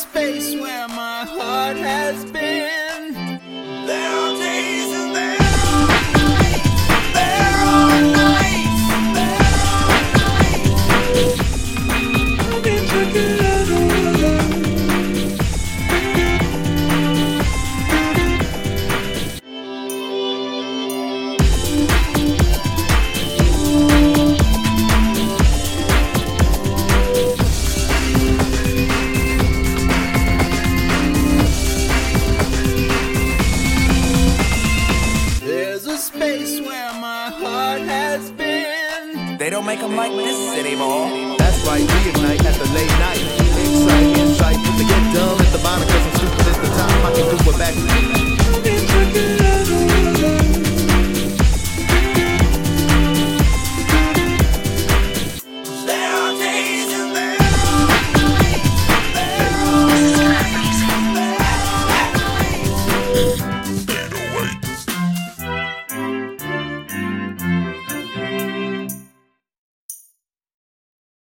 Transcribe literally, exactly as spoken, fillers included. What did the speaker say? space where my heart has been. There are days and there are nights, there are nights, there are nights in the space where my heart has been. They don't make them like this anymore. That's right, reignite at the late night.